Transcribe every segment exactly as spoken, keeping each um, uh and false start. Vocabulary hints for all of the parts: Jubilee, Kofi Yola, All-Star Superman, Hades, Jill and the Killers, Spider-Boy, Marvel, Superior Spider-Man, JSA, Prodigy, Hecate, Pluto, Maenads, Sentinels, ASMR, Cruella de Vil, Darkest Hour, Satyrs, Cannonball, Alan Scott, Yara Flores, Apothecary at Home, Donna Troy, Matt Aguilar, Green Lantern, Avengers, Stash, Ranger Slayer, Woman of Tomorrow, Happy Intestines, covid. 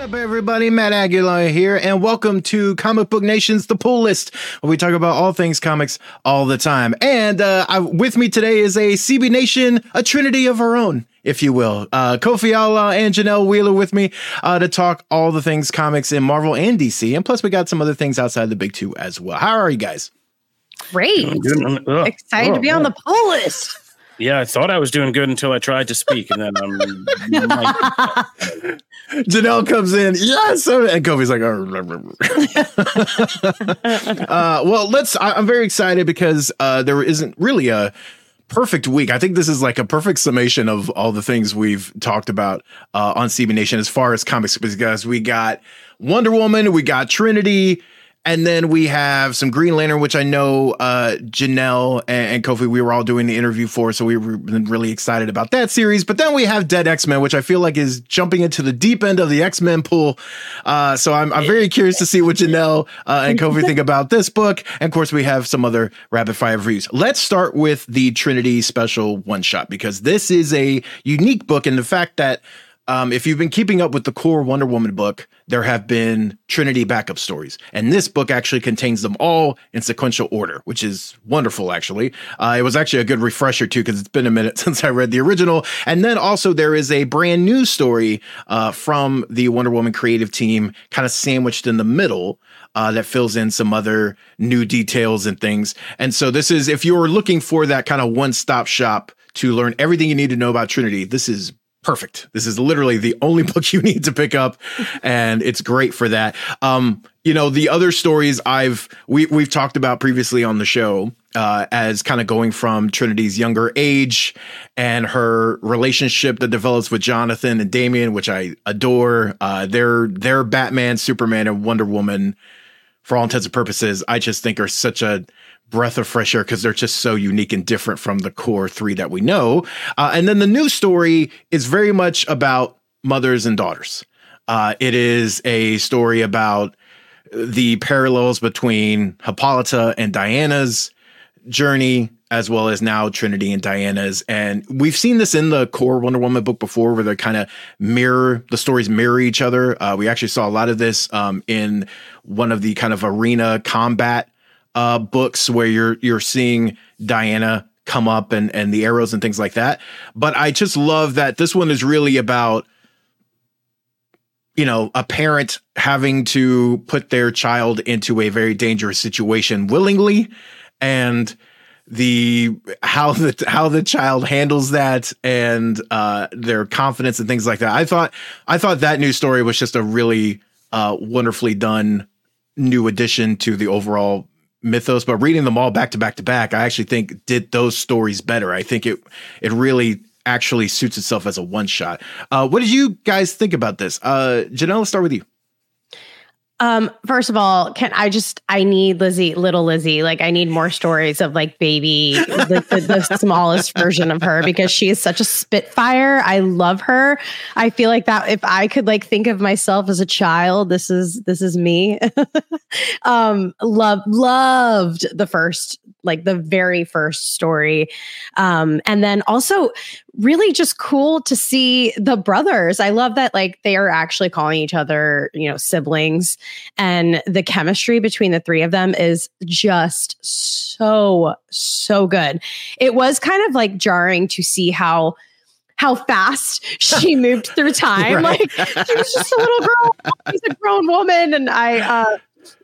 What's up, everybody? Matt Aguilar here, and welcome to Comic Book Nation's The Pull List, where we talk about all things comics all the time. And uh, I, with me today is a C B Nation, a trinity of her own, if you will. Uh, Kofi Yola and Janelle Wheeler with me uh, to talk all the things comics in Marvel and D C, and plus we got some other things outside the big two as well. How are you guys? Great. Uh, Excited uh, to be uh, on the Pull List. Yeah, I thought I was doing good until I tried to speak, and then I'm... Um, Janelle comes in, yes, and Kofi's like, uh, well, let's. I, I'm very excited because uh, there isn't really a perfect week. I think this is like a perfect summation of all the things we've talked about uh, on C B Nation as far as comics, because we got Wonder Woman, we got Trinity, and then we have some Green Lantern, which I know uh, Janelle and, and Kofi, we were all doing the interview for, so we were really excited about that series. But then we have Dead X-Men, which I feel like is jumping into the deep end of the X-Men pool. Uh, so I'm, I'm very curious to see what Janelle uh, and Kofi think about this book. And, of course, we have some other rapid-fire reviews. Let's start with the Trinity special one-shot, because this is a unique book in the fact that Um, if you've been keeping up with the core Wonder Woman book, there have been Trinity backup stories. And this book actually contains them all in sequential order, which is wonderful, actually. Uh, it was actually a good refresher, too, because it's been a minute since I read the original. And then also there is a brand new story uh, from the Wonder Woman creative team kind of sandwiched in the middle uh, that fills in some other new details and things. And so this is, if you're looking for that kind of one-stop shop to learn everything you need to know about Trinity, this is perfect. This is literally the only book you need to pick up, and it's great for that. Um, you know, the other stories I've we, we've talked about previously on the show uh, as kind of going from Trinity's younger age and her relationship that develops with Jonathan and Damian, which I adore. Uh, they're, they're Batman, Superman, and Wonder Woman, for all intents and purposes, I just think are such a breath of fresh air because they're just so unique and different from the core three that we know. Uh, and then the new story is very much about mothers and daughters. Uh, it is a story about the parallels between Hippolyta and Diana's journey, as well as now Trinity and Diana's. And we've seen this in the core Wonder Woman book before, where they kind of mirror, the stories mirror each other. Uh, we actually saw a lot of this um, in one of the kind of arena combat Uh, books where you're you're seeing Diana come up and, and the arrows and things like that. But I just love that this one is really about, you know, a parent having to put their child into a very dangerous situation willingly, and the how the how the child handles that and uh, their confidence and things like that. I thought I thought that new story was just a really uh, wonderfully done new addition to the overall mythos, but reading them all back to back to back, I actually think did those stories better. I think it it really actually suits itself as a one shot. Uh, what did you guys think about this? Uh, Janelle, let's start with you. Um, first of all, can I just I need Lizzie, little Lizzie, like I need more stories of like baby, the, the, the smallest version of her, because she is such a spitfire. I love her. I feel like that if I could like think of myself as a child, this is this is me. um, love loved the first, like the very first story, um, and then also really just cool to see the brothers. I love that like they are actually calling each other, you know, siblings. And the chemistry between the three of them is just so, so good. It was kind of like jarring to see how how fast she moved through time. Right. Like, she was just a little girl. She's a grown woman. And I, uh,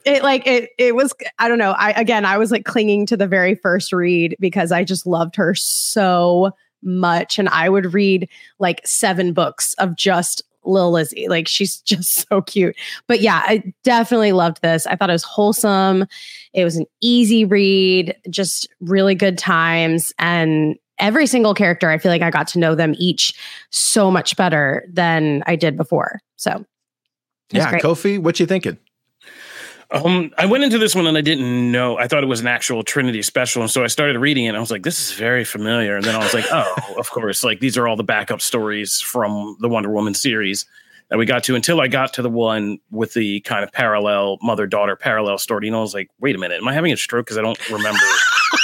it like, it, it was, I don't know. I, again, I was like clinging to the very first read because I just loved her so much. And I would read like seven books of just Lil Lizzie. Like, she's just so cute. But yeah, I definitely loved this. I thought it was wholesome. It was an easy read, just really good times. And every single character, I feel like I got to know them each so much better than I did before. So yeah, great. Kofi, what you thinking? Um, I went into this one and I didn't know. I thought it was an actual Trinity special. And so I started reading it. And I was like, this is very familiar. And then I was like, oh, of course. Like, these are all the backup stories from the Wonder Woman series that we got to, until I got to the one with the kind of parallel mother-daughter parallel story. And I was like, wait a minute. Am I having a stroke? Because I don't remember.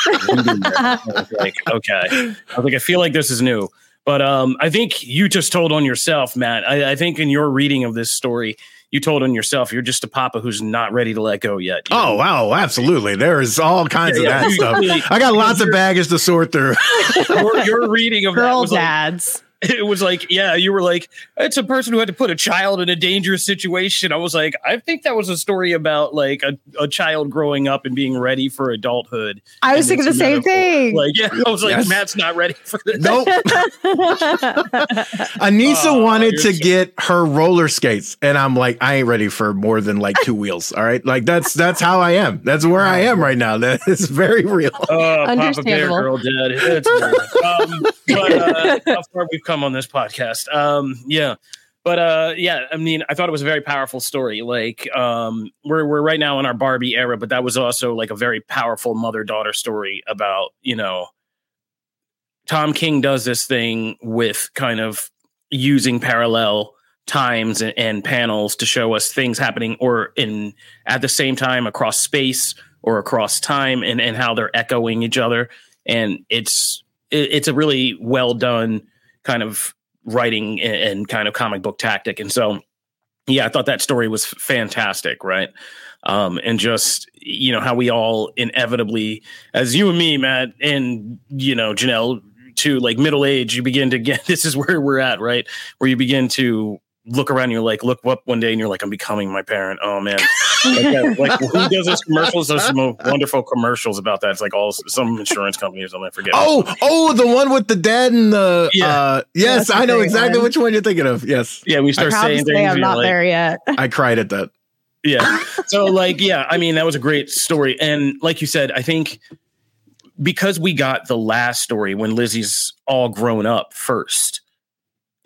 I was like, okay. I was like, I feel like this is new. But um, I think you just told on yourself, Matt. I, I think in your reading of this story, you told on yourself, you're just a papa who's not ready to let go yet. You oh, know? Wow. Absolutely. There is all kinds yeah, of that stuff. Really, I got lots of baggage to sort through. your, your reading of Girl that was dads. Like, it was like, yeah, you were like, it's a person who had to put a child in a dangerous situation. I was like, I think that was a story about like a, a child growing up and being ready for adulthood. I was thinking the same thing. Like, yeah, I was like, yes. Matt's not ready for this. Nope. Anissa oh, wanted to so- get her roller skates. And I'm like, I ain't ready for more than like two wheels. All right. Like, that's, that's how I am. That's where I am right now. That is very real. Oh, Papa Bear Girl Dad. It's um, but uh, how far we've come on this podcast. Um, yeah. But uh, yeah, I mean, I thought it was a very powerful story. Like, um, we're we're right now in our Barbie era, but that was also like a very powerful mother-daughter story about, you know, Tom King does this thing with kind of using parallel times and, and panels to show us things happening or in at the same time across space or across time and, and how they're echoing each other. And it's it, it's a really well done kind of writing and kind of comic book tactic. And so, yeah, I thought that story was fantastic. Right. Um, and just, you know, how we all inevitably, as you and me, Matt, and, you know, Janelle too, like middle age, you begin to get, this is where we're at, right? Where you begin to look around, you're like, look up one day and you're like, I'm becoming my parent. Oh man. Like, that, like who does those commercials? There's some wonderful commercials about that. It's like all some insurance company or something. I forget. Oh, oh, the one with the dad and the. Yeah. Uh, yes, I know exactly one. Which one you're thinking of. Yes. Yeah, we start saying things. Say I'm not like, there yet. I cried at that. Yeah. So like, yeah, I mean, that was a great story, and like you said, I think because we got the last story when Lizzie's all grown up first.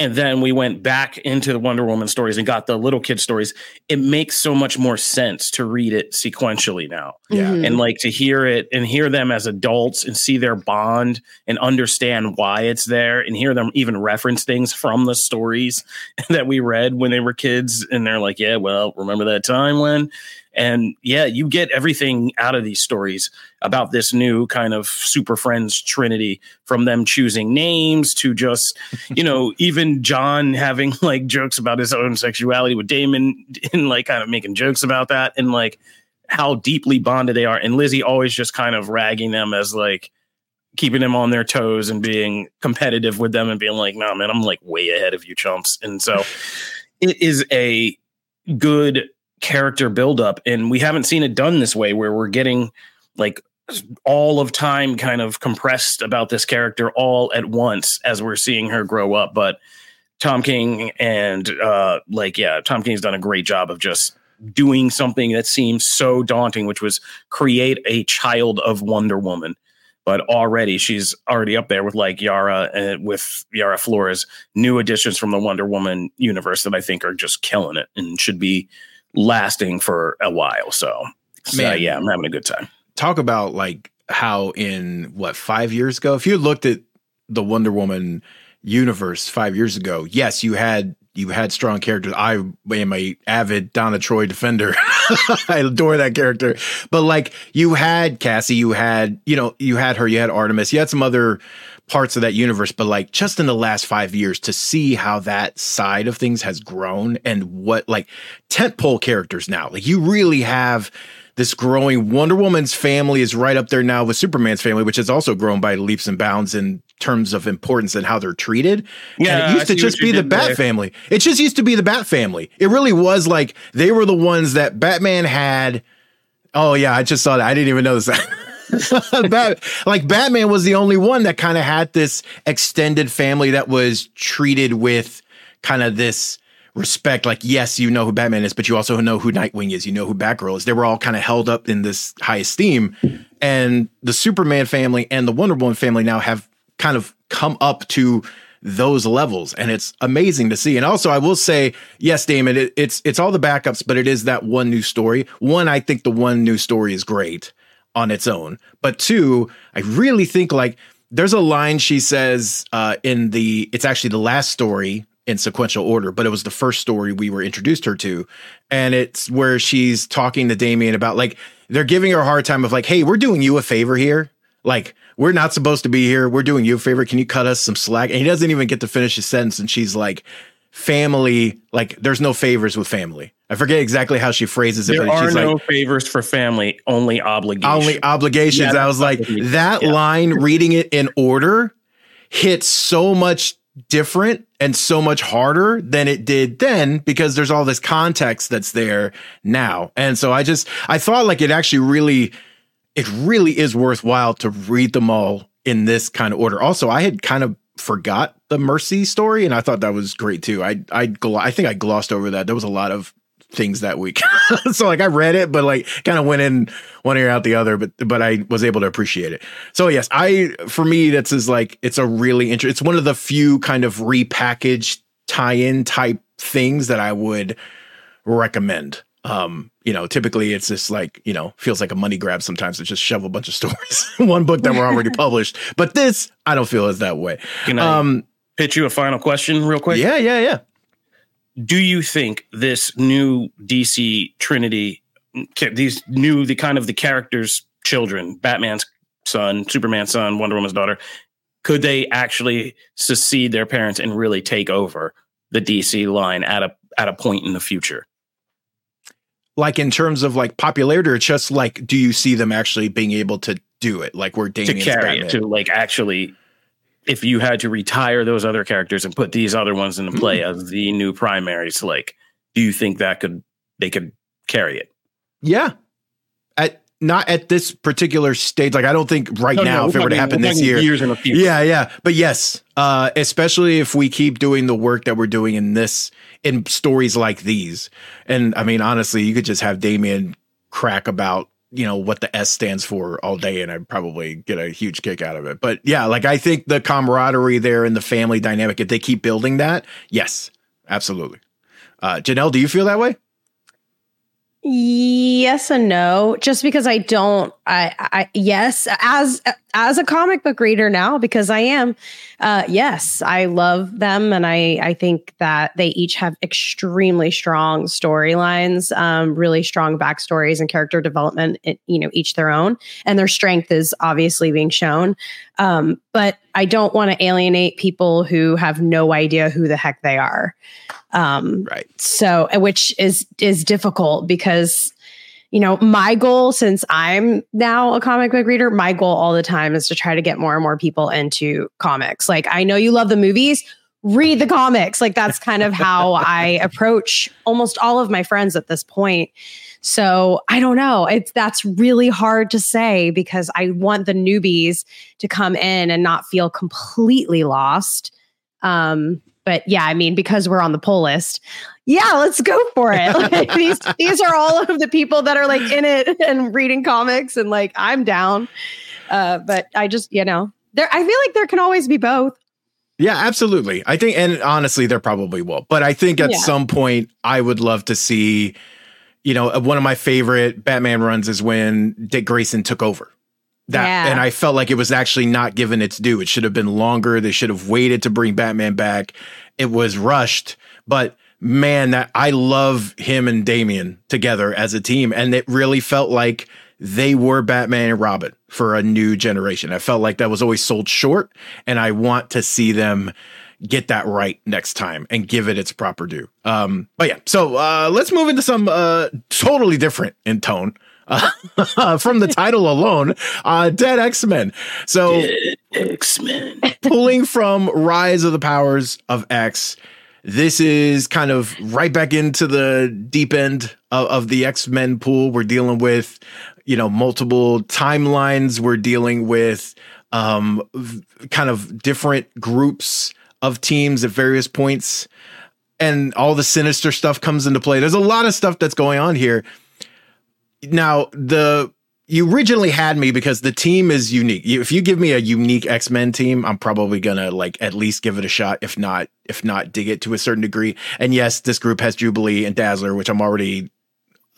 And then we went back into the Wonder Woman stories and got the little kid stories. It makes so much more sense to read it sequentially now. Yeah. Mm-hmm. And like to hear it and hear them as adults and see their bond and understand why it's there and hear them even reference things from the stories that we read when they were kids. And they're like, yeah, well, remember that time when? And yeah, you get everything out of these stories about this new kind of Super Friends Trinity, from them choosing names to just, you know, even John having like jokes about his own sexuality with Damon and like kind of making jokes about that and like how deeply bonded they are. And Lizzie always just kind of ragging them as like keeping them on their toes and being competitive with them and being like, nah, man, I'm like way ahead of you chumps. And so it is a good character buildup, and we haven't seen it done this way, where we're getting like all of time kind of compressed about this character all at once as we're seeing her grow up. But Tom King and uh like yeah Tom King's done a great job of just doing something that seems so daunting, which was create a child of Wonder Woman. But already she's already up there with like Yara and with Yara Flores, new additions from the Wonder Woman universe that I think are just killing it and should be lasting for a while. So, so uh, yeah, I'm having a good time. Talk about like how in what, five years ago, if you looked at the Wonder Woman universe five years ago, yes, you had, you had strong characters. I am a avid Donna Troy defender. I adore that character. But like you had Cassie, you had, you know, you had her, you had Artemis, you had some other parts of that universe. But like just in the last five years to see how that side of things has grown and what like tentpole characters now, like you really have this growing. Wonder Woman's family is right up there now with Superman's family, which has also grown by leaps and bounds in terms of importance and how they're treated. Yeah, and it used to just be the Bat there. Family. It just used to be the Bat Family. It really was like they were the ones that Batman had. Oh yeah, I just saw that. I didn't even notice that. Bat, like Batman was the only one that kind of had this extended family that was treated with kind of this respect. Like, yes, you know who Batman is, but you also know who Nightwing is. You know who Batgirl is. They were all kind of held up in this high esteem. And the Superman family and the Wonder Woman family now have kind of come up to those levels, and it's amazing to see. And also, I will say, yes, Damon, it, it's it's all the backups, but it is that one new story. One, I think the one new story is great on its own. But two, I really think like there's a line she says uh, in the, it's actually the last story in sequential order, but it was the first story we were introduced her to. And it's where she's talking to Damian about like, they're giving her a hard time of like, hey, we're doing you a favor here. Like, we're not supposed to be here. We're doing you a favor. Can you cut us some slack? And he doesn't even get to finish his sentence. And she's like, family, like there's no favors with family. I forget exactly how she phrases it. There but are she's no like, favors for family, only obligations. Only obligations. Yeah, I was like, that yeah. line, reading it in order, hits so much different and so much harder than it did then, because there's all this context that's there now. And so I just, I thought like it actually really, it really is worthwhile to read them all in this kind of order. Also, I had kind of forgot the Mercy story, and I thought that was great too. I I gl- I think I glossed over that. There was a lot of things that week, so like I read it, but like kind of went in one ear out the other. But but I was able to appreciate it. So yes, I for me that's is like it's a really interesting. It's one of the few kind of repackaged tie-in type things that I would recommend. Um, you know, typically it's just like, you know, feels like a money grab sometimes to just shove a bunch of stories in one book that were already published. But this, I don't feel is that way. Can I um, pitch you a final question real quick? Yeah, yeah, yeah. Do you think this new D C Trinity, these new, the kind of the characters' children, Batman's son, Superman's son, Wonder Woman's daughter, could they actually succeed their parents and really take over the D C line at a at a point in the future? Like in terms of like popularity, or just like, do you see them actually being able to do it? Like where Damian's to carry Batman. It to like actually, if you had to retire those other characters and put these other ones into play mm-hmm. as the new primaries, like, do you think that could they could carry it? Yeah, at not at this particular stage. Like I don't think right no, now no, if it were to happen this year. Years in the future. Yeah, yeah, but yes, uh, especially if we keep doing the work that we're doing in this. In stories like these. And I mean, honestly, you could just have Damian crack about, you know, what the S stands for all day, and I'd probably get a huge kick out of it. But yeah, like I think the camaraderie there and the family dynamic, if they keep building that, yes, absolutely. Uh, Janelle, do you feel that way? Yes and no, just because I don't, I, I, yes, as, as a comic book reader now, because I am, uh, yes, I love them. And I, I think that they each have extremely strong storylines, um, really strong backstories and character development, you know, each their own, and their strength is obviously being shown. Um, but I don't want to alienate people who have no idea who the heck they are. Um, right. So, which is, is difficult because, you know, my goal, since I'm now a comic book reader, my goal all the time is to try to get more and more people into comics. Like, I know you love the movies, read the comics. Like that's kind of how I approach almost all of my friends at this point. So I don't know. It's, that's really hard to say because I want the newbies to come in and not feel completely lost. Um, But yeah, I mean, because we're on the pull list, yeah, let's go for it. Like, these these are all of the people that are like in it and reading comics, and like I'm down. Uh, but I just, you know, there I feel like there can always be both. Yeah, absolutely. I think, and honestly, there probably will. But I think at yeah. some point, I would love to see, you know, one of my favorite Batman runs is when Dick Grayson took over. That yeah. And I felt like it was actually not given its due. It should have been longer. They should have waited to bring Batman back. It was rushed, but man, that I love him and Damian together as a team. And it really felt like they were Batman and Robin for a new generation. I felt like that was always sold short, and I want to see them get that right next time and give it its proper due. Um, but yeah, so uh, let's move into some uh, totally different in tone. uh, from the title alone, uh, Dead X-Men. So Dead X-Men. Pulling from Rise of the Powers of X, this is kind of right back into the deep end of, of the X-Men pool. We're dealing with, you know, multiple timelines. We're dealing with um, kind of different groups of teams at various points. And all the sinister stuff comes into play. There's a lot of stuff that's going on here. Now, the you originally had me because the team is unique. If you give me a unique X-Men team, I'm probably going to like at least give it a shot, if not if not dig it to a certain degree. And yes, this group has Jubilee and Dazzler, which I'm already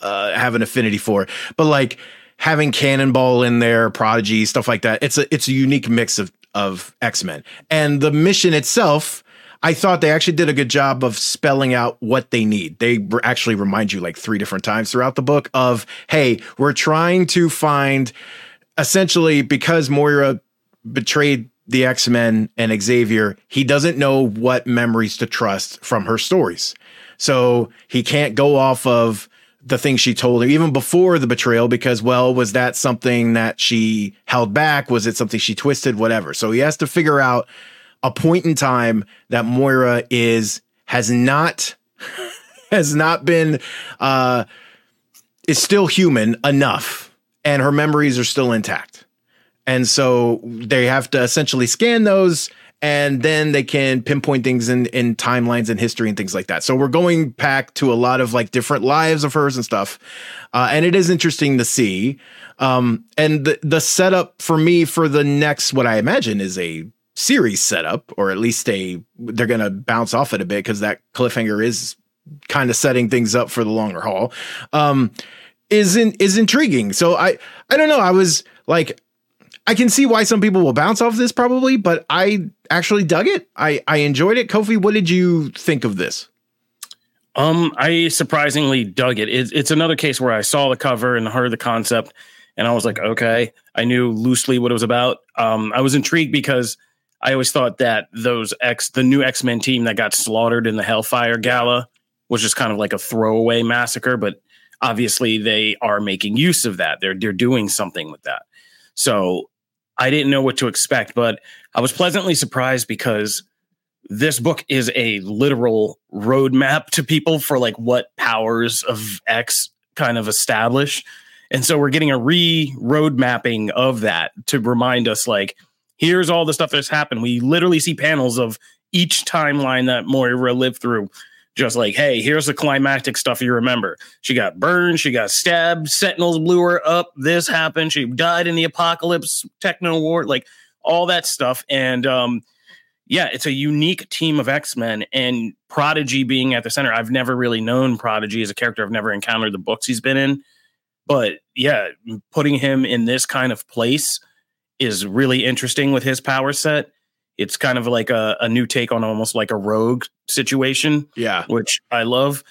uh, have an affinity for. But like having Cannonball in there, Prodigy, stuff like that, it's a it's a unique mix of of X-Men. And the mission itself, I thought they actually did a good job of spelling out what they need. They re- actually remind you like three different times throughout the book of, hey, we're trying to find, essentially, because Moira betrayed the X-Men and Xavier, he doesn't know what memories to trust from her stories. So he can't go off of the things she told him even before the betrayal, because, well, was that something that she held back? Was it something she twisted? Whatever. So he has to figure out a point in time that Moira is, has not, has not been, uh, is still human enough, and her memories are still intact. And so they have to essentially scan those, and then they can pinpoint things in, in timelines and history and things like that. So we're going back to a lot of like different lives of hers and stuff. Uh, and it is interesting to see. Um, and the, the setup for me for the next, what I imagine is a series setup, or at least a they're gonna bounce off it a bit, because that cliffhanger is kind of setting things up for the longer haul, um is in, is intriguing. So I I don't know, I was like, I can see why some people will bounce off this probably, but I actually dug it. I I enjoyed it. Kofi, what did you think of this? um I surprisingly dug it. It's, it's another case where I saw the cover and heard the concept and I was like, okay, I knew loosely what it was about. um I was intrigued because I always thought that those X, the new X-Men team that got slaughtered in the Hellfire Gala, was just kind of like a throwaway massacre. But obviously, they are making use of that. They're they're doing something with that. So I didn't know what to expect, but I was pleasantly surprised because this book is a literal roadmap to people for like what powers of X kind of establish, and so we're getting a re-road mapping of that to remind us like, here's all the stuff that's happened. We literally see panels of each timeline that Moira lived through. Just like, hey, here's the climactic stuff you remember. She got burned. She got stabbed. Sentinels blew her up. This happened. She died in the apocalypse, techno war, like all that stuff. And um, yeah, it's a unique team of X-Men, and Prodigy being at the center. I've never really known Prodigy as a character. I've never encountered the books he's been in. But yeah, putting him in this kind of place is really interesting with his power set. It's kind of like a, a new take on almost like a rogue situation. Yeah. Which I love.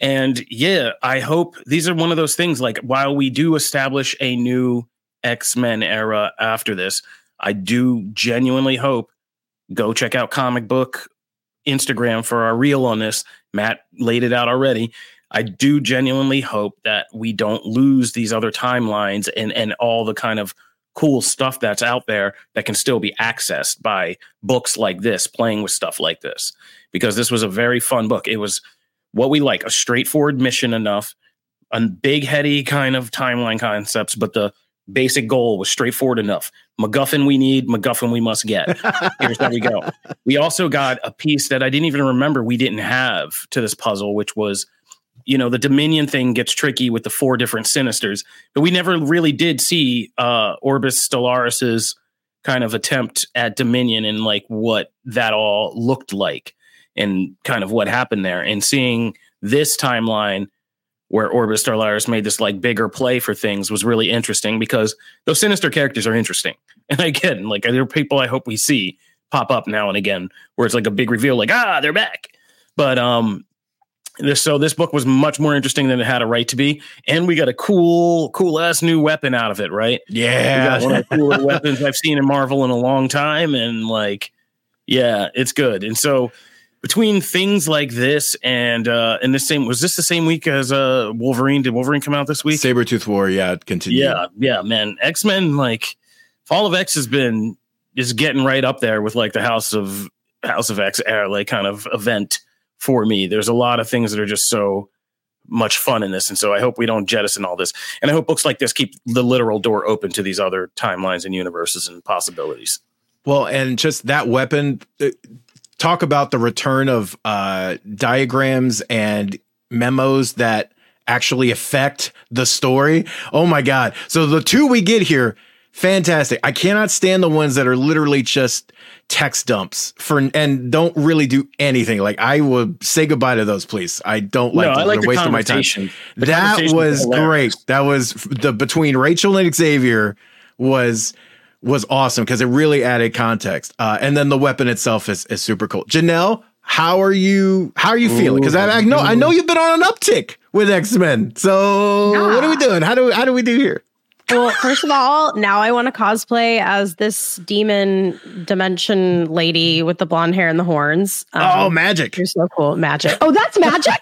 And yeah, I hope these are one of those things, like while we do establish a new X-Men era after this, I do genuinely hope, go check out Comic Book Instagram for our reel on this. Matt laid it out already. I do genuinely hope that we don't lose these other timelines and, and all the kind of cool stuff that's out there that can still be accessed by books like this, playing with stuff like this, because this was a very fun book. It was what we like, a straightforward mission enough, a big heady kind of timeline concepts, but the basic goal was straightforward enough. MacGuffin we need, MacGuffin we must get. Here's how we go. We also got a piece that I didn't even remember we didn't have to this puzzle, which was, you know, the Dominion thing gets tricky with the four different Sinisters, but we never really did see uh, Orbis Stellaris's kind of attempt at Dominion and like what that all looked like and kind of what happened there. And seeing this timeline where Orbis Stellaris made this like bigger play for things was really interesting, because those Sinister characters are interesting. And again, like there are people I hope we see pop up now and again where it's like a big reveal, like, ah, they're back. But um. This, so this book was much more interesting than it had a right to be. And we got a cool, cool ass new weapon out of it, right? Yeah. We got one of the cooler weapons I've seen in Marvel in a long time. And like, yeah, it's good. And so between things like this and uh, and this same was this the same week as uh, Wolverine? Did Wolverine come out this week? Sabretooth War, yeah, continue. Yeah, yeah, man. X-Men, like Fall of X has been is getting right up there with like the House of House of X era, like kind of event for me. There's a lot of things that are just so much fun in this, and so I hope we don't jettison all this, and I hope books like this keep the literal door open to these other timelines and universes and possibilities. Well, and just that weapon, talk about the return of uh diagrams and memos that actually affect the story. Oh my god. So the two we get here, fantastic. I cannot stand the ones that are literally just text dumps for and don't really do anything. Like, I will say goodbye to those, please. I don't like, no, them. I like the wasting my time. The that was great. That was the between Rachel and Xavier was was awesome because it really added context. Uh, and then the weapon itself is is super cool. Janelle, how are you? How are you ooh, feeling? Because I, I know ooh. I know you've been on an uptick with X-Men. So ah. what are we doing? How do how do we do here? Well, first of all, now I want to cosplay as this demon dimension lady with the blonde hair and the horns. Um, oh, magic. You're so cool. Magic. Oh, that's magic?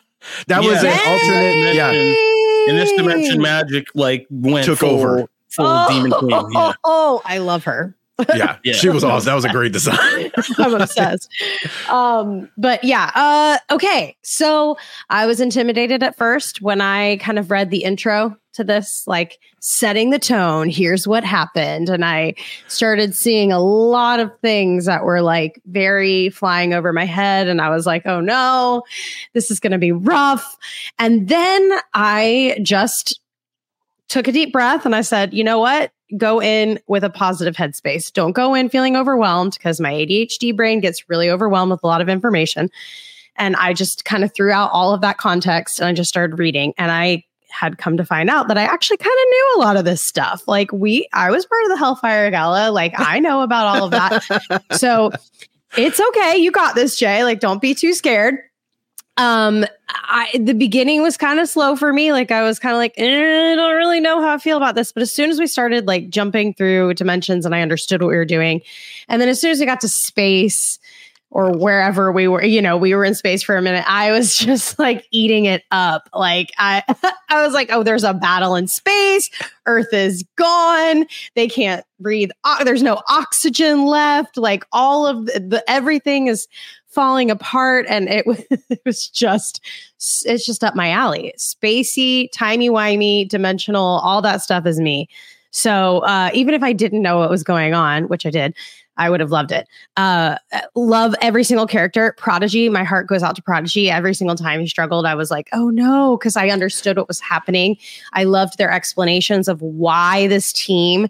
That yeah, was an alternate. Yeah. In this dimension, magic like went took full, over full oh, demon queen. Oh, yeah. oh, oh, I love her. Yeah, yeah, she was awesome. That was a great design. I'm obsessed. Um, but yeah, uh, okay. So I was intimidated at first when I kind of read the intro to this, like setting the tone. Here's what happened. And I started seeing a lot of things that were like very flying over my head. And I was like, oh no, this is going to be rough. And then I just took a deep breath and I said, you know what? Go in with a positive headspace. Don't go in feeling overwhelmed because my A D H D brain gets really overwhelmed with a lot of information. And I just kind of threw out all of that context and I just started reading. And I had come to find out that I actually kind of knew a lot of this stuff. Like we, I was part of the Hellfire Gala. Like I know about all of that. So it's okay. You got this, Jay. Like, don't be too scared. Um, I, the beginning was kind of slow for me. Like I was kind of like, eh, I don't really know how I feel about this. But as soon as we started like jumping through dimensions and I understood what we were doing. And then as soon as we got to space or wherever we were, you know, we were in space for a minute. I was just like eating it up. Like I, I was like, oh, there's a battle in space. Earth is gone. They can't breathe. O- there's no oxygen left. Like all of the, the everything is falling apart, and it was, it was just it's just up my alley. Spacey, timey-wimey, dimensional, all that stuff is me. So uh, even if I didn't know what was going on, which I did, I would have loved it. Uh, love every single character. Prodigy, my heart goes out to Prodigy. Every single time he struggled, I was like, oh no, because I understood what was happening. I loved their explanations of why this team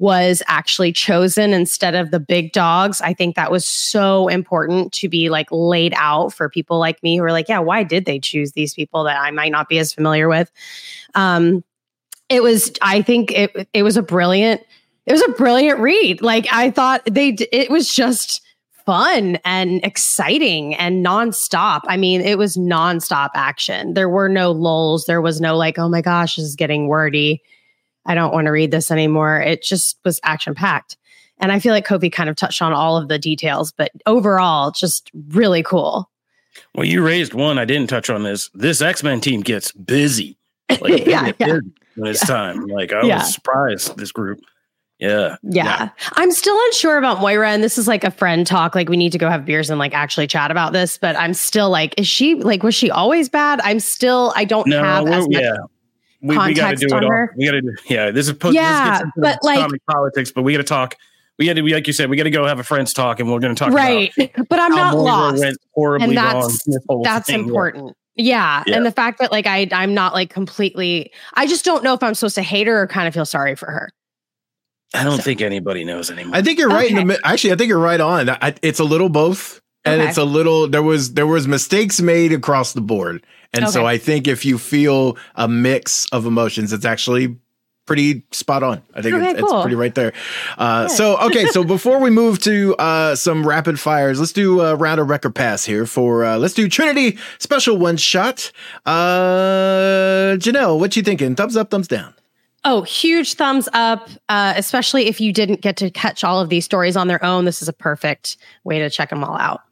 was actually chosen instead of the big dogs. I think that was so important to be like laid out for people like me who are like, yeah, why did they choose these people that I might not be as familiar with? Um, it was, I think it it was a brilliant, it was a brilliant read. Like I thought they, it was just fun and exciting and nonstop. I mean, it was nonstop action. There were no lulls. There was no like, oh my gosh, this is getting wordy. I don't want to read this anymore. It just was action packed. And I feel like Kofi kind of touched on all of the details, but overall, just really cool. Well, you raised one. I didn't touch on this. This X-Men team gets busy. Like, yeah, yeah. Busy when it's yeah. time. Like, I yeah. was surprised this group. Yeah, yeah. Yeah. I'm still unsure about Moira. And this is like a friend talk. Like, we need to go have beers and like actually chat about this. But I'm still like, is she like, was she always bad? I'm still, I don't no, have as much. Yeah. We, we got to do it all. We got to do, yeah, this is po- yeah, but like comic politics, but we got to talk. We got to, like you said, we got to go have a friends talk and we're going to talk. Right. About but I'm not lost. And that's, that's thing. Important. Yeah. yeah. And the fact that like, I, I'm not like completely, I just don't know if I'm supposed to hate her or kind of feel sorry for her. I don't so. think anybody knows anymore. I think you're right. Okay. In the, actually, I think you're right on. I, it's a little both. And okay. it's a little, there was, there was mistakes made across the board. And okay. so I think if you feel a mix of emotions, it's actually pretty spot on. I think okay, it's, cool. it's pretty right there. Uh, so, okay. So before we move to uh, some rapid fires, let's do a round of record pass here for, uh, let's do Trinity special one shot. Uh, Janelle, what you thinking? Thumbs up, thumbs down. Oh, huge thumbs up, uh, especially if you didn't get to catch all of these stories on their own. This is a perfect way to check them all out.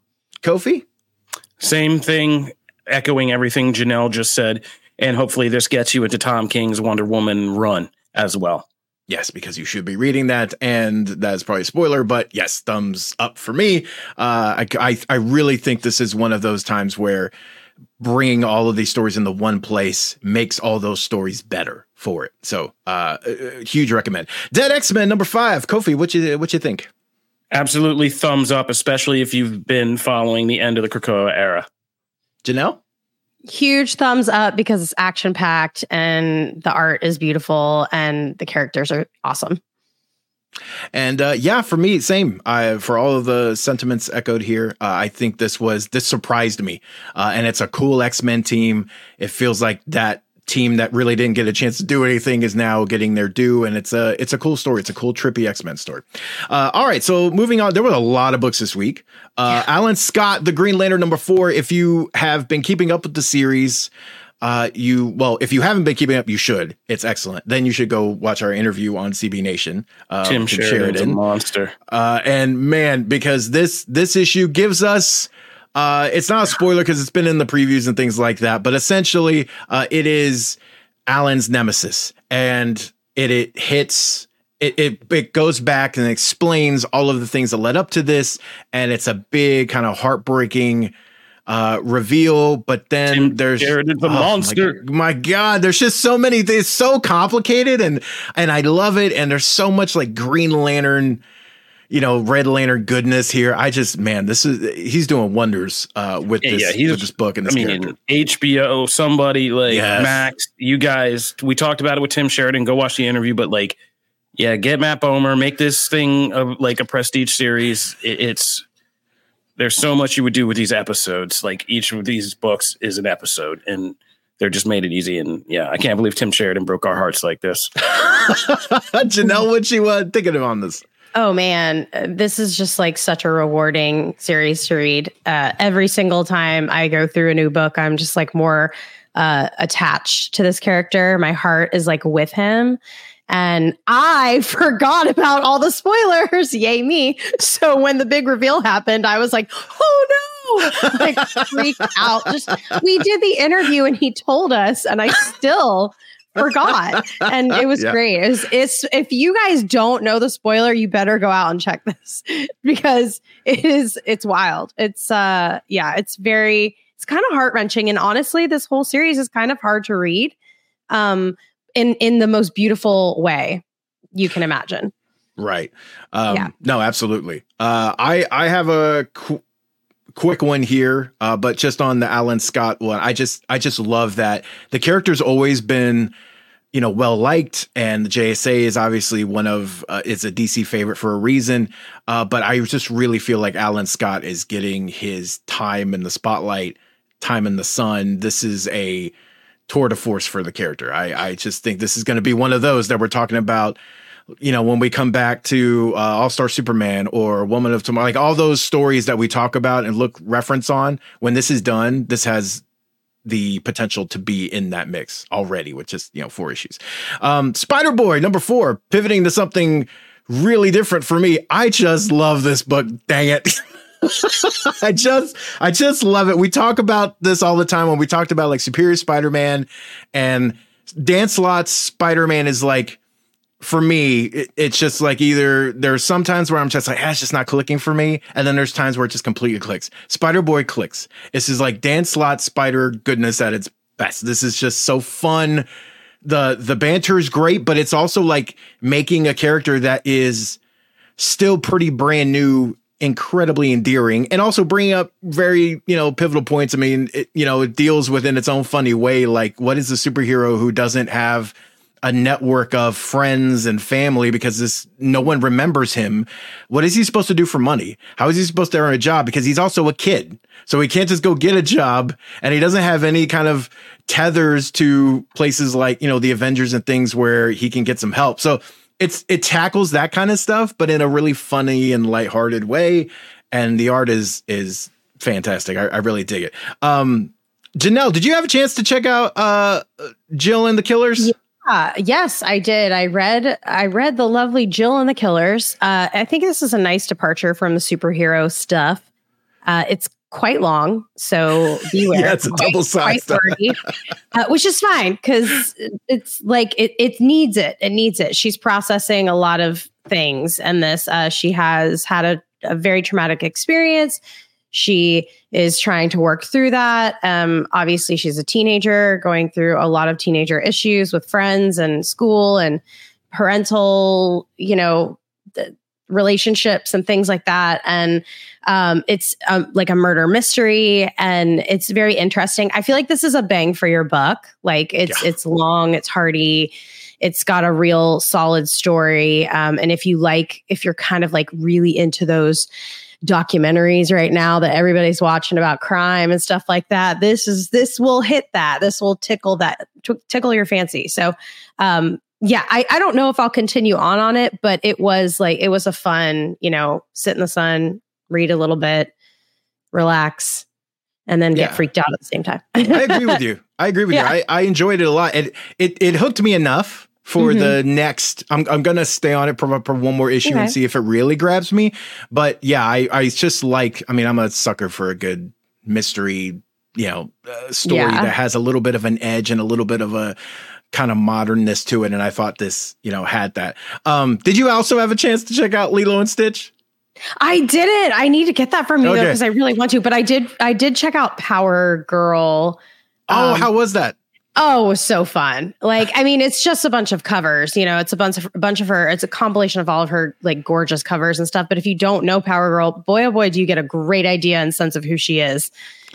Kofi? Same thing, echoing everything Janelle just said. And hopefully this gets you into Tom King's Wonder Woman run as well. Yes, because you should be reading that, and that's probably a spoiler, but yes, thumbs up for me. Uh, I, I, I really think this is one of those times where bringing all of these stories into one place makes all those stories better for it. So, uh, huge recommend. Dead X-Men number five. Kofi, what you what you think? Absolutely thumbs up, especially if you've been following the end of the Krakoa era. Janelle? Huge thumbs up because it's action packed and the art is beautiful and the characters are awesome. And uh, yeah, for me, same. I, for all of the sentiments echoed here, uh, I think this was this surprised me. Uh, and it's a cool X-Men team. It feels like that team that really didn't get a chance to do anything is now getting their due, and it's a it's a cool story. It's a cool, trippy X-Men story. Uh, all right, so moving on. There were a lot of books this week. Uh, yeah. Alan Scott, The Green Lantern number four. If you have been keeping up with the series, uh, you well, if you haven't been keeping up, you should. It's excellent. Then you should go watch our interview on C B Nation. Uh, Tim, Tim Sheridan's a monster. Uh, and man, because this this issue gives us. Uh, it's not a spoiler because it's been in the previews and things like that, but essentially uh, it is Alan's nemesis, and it, it hits, it, it, it goes back and explains all of the things that led up to this. And it's a big kind of heartbreaking uh, reveal, but then Tim there's Sheridan's a oh, monster. My, my God, there's just so many things so complicated, and, and I love it. And there's so much like Green Lantern, you know, Red Lantern goodness here. I just, man, this is, he's doing wonders uh, with, yeah, this, yeah, he's, with this book and this I mean, character. H B O, somebody like yes. Max, you guys, we talked about it with Tim Sheridan. Go watch the interview, but like, yeah, get Matt Bomer, make this thing of like a prestige series. It, it's, there's so much you would do with these episodes. Like each of these books is an episode, and they're just made it easy. And yeah, I can't believe Tim Sheridan broke our hearts like this. Janelle, what you uh, thinking about this? Oh, man, this is just like such a rewarding series to read. Uh, every single time I go through a new book, I'm just like more uh, attached to this character. My heart is like with him. And I forgot about all the spoilers. Yay, me. So when the big reveal happened, I was like, oh, no. Like freaked out. Just, we did the interview and he told us, and I still forgot, and it was yeah. great. It was, it's if you guys don't know the spoiler, you better go out and check this, because it is it's wild. It's uh yeah, it's very it's kind of heart-wrenching, and honestly, this whole series is kind of hard to read, um, in in the most beautiful way you can imagine. Right. Um, yeah. No, absolutely. Uh, I I have a. Qu- Quick one here, uh, but just on the Alan Scott one, I just I just love that the character's always been, you know, well liked, and the J S A is obviously one of uh, it's a D C favorite for a reason. Uh, but I just really feel like Alan Scott is getting his time in the spotlight, time in the sun. This is a tour de force for the character. I I just think this is going to be one of those that we're talking about. You know, when we come back to uh, All-Star Superman or Woman of Tomorrow, like all those stories that we talk about and look reference on, when this is done, this has the potential to be in that mix already with just, you know, four issues. Um, Spider-Boy, number four, pivoting to something really different for me. I just love this book. Dang it. I just, I just love it. We talk about this all the time when we talked about like Superior Spider-Man and Dan Slott's Spider-Man is like, for me, it, it's just like either there's some times where I'm just like, ah, it's just not clicking for me. And then there's times where it just completely clicks. Spider-Boy clicks. This is like Dan Slott spider goodness at its best. This is just so fun. The, the banter is great, but it's also like making a character that is still pretty brand new, incredibly endearing, and also bringing up very, you know, pivotal points. I mean, it, you know, it deals with in its own funny way. Like, what is the superhero who doesn't have a network of friends and family, because this no one remembers him? What is he supposed to do for money? How is he supposed to earn a job? Because he's also a kid, so he can't just go get a job, and he doesn't have any kind of tethers to places like, you know, the Avengers and things where he can get some help. So it's it tackles that kind of stuff, but in a really funny and lighthearted way, and the art is is fantastic. I, I really dig it. Um, Janelle, did you have a chance to check out uh, Jill and the Killers? Yeah. Uh, yes, I did. I read I read the lovely Jill and the Killers. Uh, I think this is a nice departure from the superhero stuff. Uh, it's quite long, so beware. Yeah, it's a double-sized, uh, which is fine because it's like it it needs it. It needs it. She's processing a lot of things, and this uh, she has had a, a very traumatic experience. She is trying to work through that. Um, obviously, she's a teenager going through a lot of teenager issues with friends and school and parental, you know, th- relationships and things like that. And um, it's um, like a murder mystery, and it's very interesting. I feel like this is a bang for your buck. Like it's yeah. it's long, it's hearty, it's got a real solid story. Um, and if you like, if you're kind of like really into those documentaries right now that everybody's watching about crime and stuff like that, this is this will hit that. This will tickle that t- tickle your fancy. So um, yeah, I, I don't know if I'll continue on on it, but it was like, it was a fun, you know, sit in the sun, read a little bit, relax, and then yeah. get freaked out at the same time. I agree with you. I agree with yeah. you. I, I enjoyed it a lot. It, it, it hooked me enough for mm-hmm. the next, I'm I'm going to stay on it for, for one more issue okay. and see if it really grabs me. But yeah, I, I just like, I mean, I'm a sucker for a good mystery, you know, uh, story yeah. that has a little bit of an edge and a little bit of a kind of modernness to it, and I thought this, you know, had that. Um, did you also have a chance to check out Lilo and Stitch? I didn't. I need to get that from you okay. though, because I really want to. But I did. I did check out Power Girl. Oh, um, how was that? Oh, it was so fun. Like, I mean, it's just a bunch of covers. You know, it's a bunch of a bunch of her. It's a compilation of all of her like gorgeous covers and stuff. But if you don't know Power Girl, boy oh boy, do you get a great idea and sense of who she is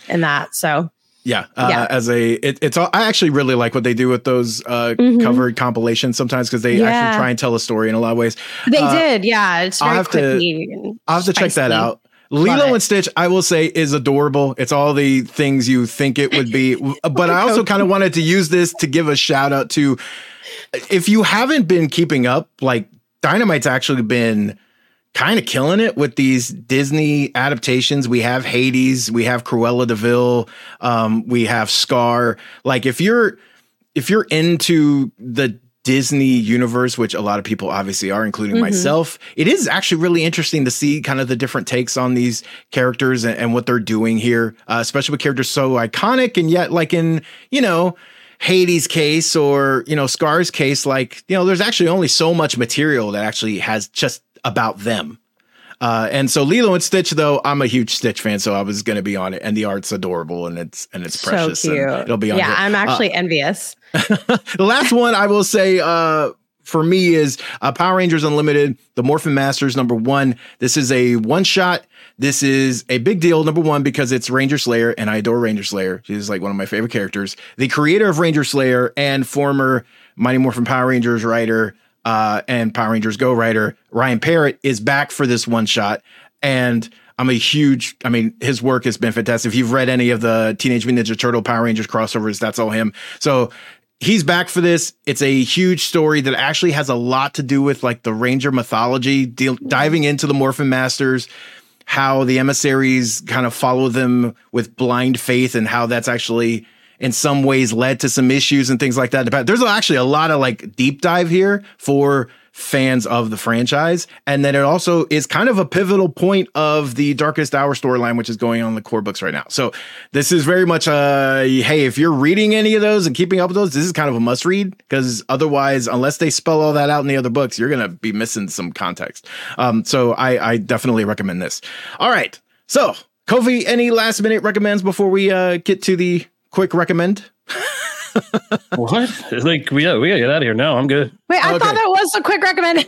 in that. So. Yeah, uh, yeah, as a it, it's all, I actually really like what they do with those uh, mm-hmm. covered compilations sometimes, because they yeah. actually try and tell a story in a lot of ways. They uh, did, yeah. It's very I'll have quickly to I'll have to check that out. Lilo and Stitch, I will say, is adorable. It's all the things you think it would be, but I also kind of wanted to use this to give a shout out to, if you haven't been keeping up, like Dynamite's actually been kind of killing it with these Disney adaptations. We have Hades, we have Cruella de Vil, um, we have Scar. Like if you're if you're into the Disney universe, which a lot of people obviously are, including mm-hmm. myself, it is actually really interesting to see kind of the different takes on these characters and, and what they're doing here, uh, especially with characters so iconic. And yet, like in, you know, Hades' case or, you know, Scar's case, like, you know, there's actually only so much material that actually has just about them. Uh, and so Lilo and Stitch, though, I'm a huge Stitch fan, so I was going to be on it. And the art's adorable, and it's and it's precious. So cute. And it'll be on yeah, here. I'm actually uh, envious. The last one I will say uh, for me is uh, Power Rangers Unlimited, The Morphin Masters, number one. This is a one-shot. This is a big deal, number one, because it's Ranger Slayer, and I adore Ranger Slayer. She's like one of my favorite characters. The creator of Ranger Slayer and former Mighty Morphin Power Rangers writer, Uh, and Power Rangers Go writer Ryan Parrott is back for this one shot. And I'm a huge, I mean, his work has been fantastic. If you've read any of the Teenage Mutant Ninja Turtle Power Rangers crossovers, that's all him. So he's back for this. It's a huge story that actually has a lot to do with like the Ranger mythology, deal, diving into the Morphin Masters, how the emissaries kind of follow them with blind faith, and how that's actually in some ways led to some issues and things like that. There's actually a lot of like deep dive here for fans of the franchise. And then it also is kind of a pivotal point of the Darkest Hour storyline, which is going on in the core books right now. So this is very much a, hey, if you're reading any of those and keeping up with those, this is kind of a must read, because otherwise, unless they spell all that out in the other books, you're going to be missing some context. Um, so I, I definitely recommend this. All right. So Kofi, any last minute recommends before we uh, get to the quick recommend? What? Like, we gotta, we gotta get out of here. No, I'm good. Wait, I okay. thought that was a quick recommend.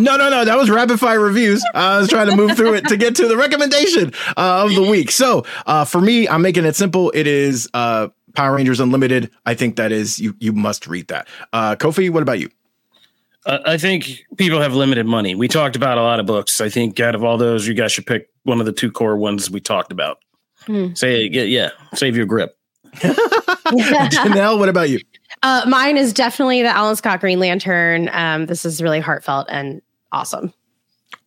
no, no, no. That was rapid fire reviews. Uh, I was trying to move through it to get to the recommendation uh, of the week. So uh, for me, I'm making it simple. It is uh, Power Rangers Unlimited. I think that is, you you must read that. Uh, Kofi, what about you? Uh, I think people have limited money. We talked about a lot of books. I think out of all those, you guys should pick one of the two core ones we talked about. Hmm. Say, yeah, save your grip. Janelle, what about you? Uh, mine is definitely the Alan Scott Green Lantern. Um, this is really heartfelt and awesome.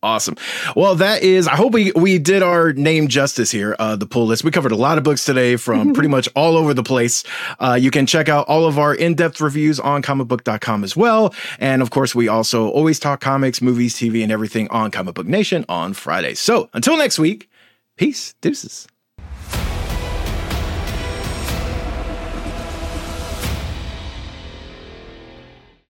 Awesome. Well, that is, I hope we, we did our name justice here, uh, the pull list. We covered a lot of books today from pretty much all over the place. Uh, you can check out all of our in-depth reviews on comic book dot com as well. And of course, we also always talk comics, movies, T V, and everything on Comic Book Nation on Friday. So until next week, peace, deuces.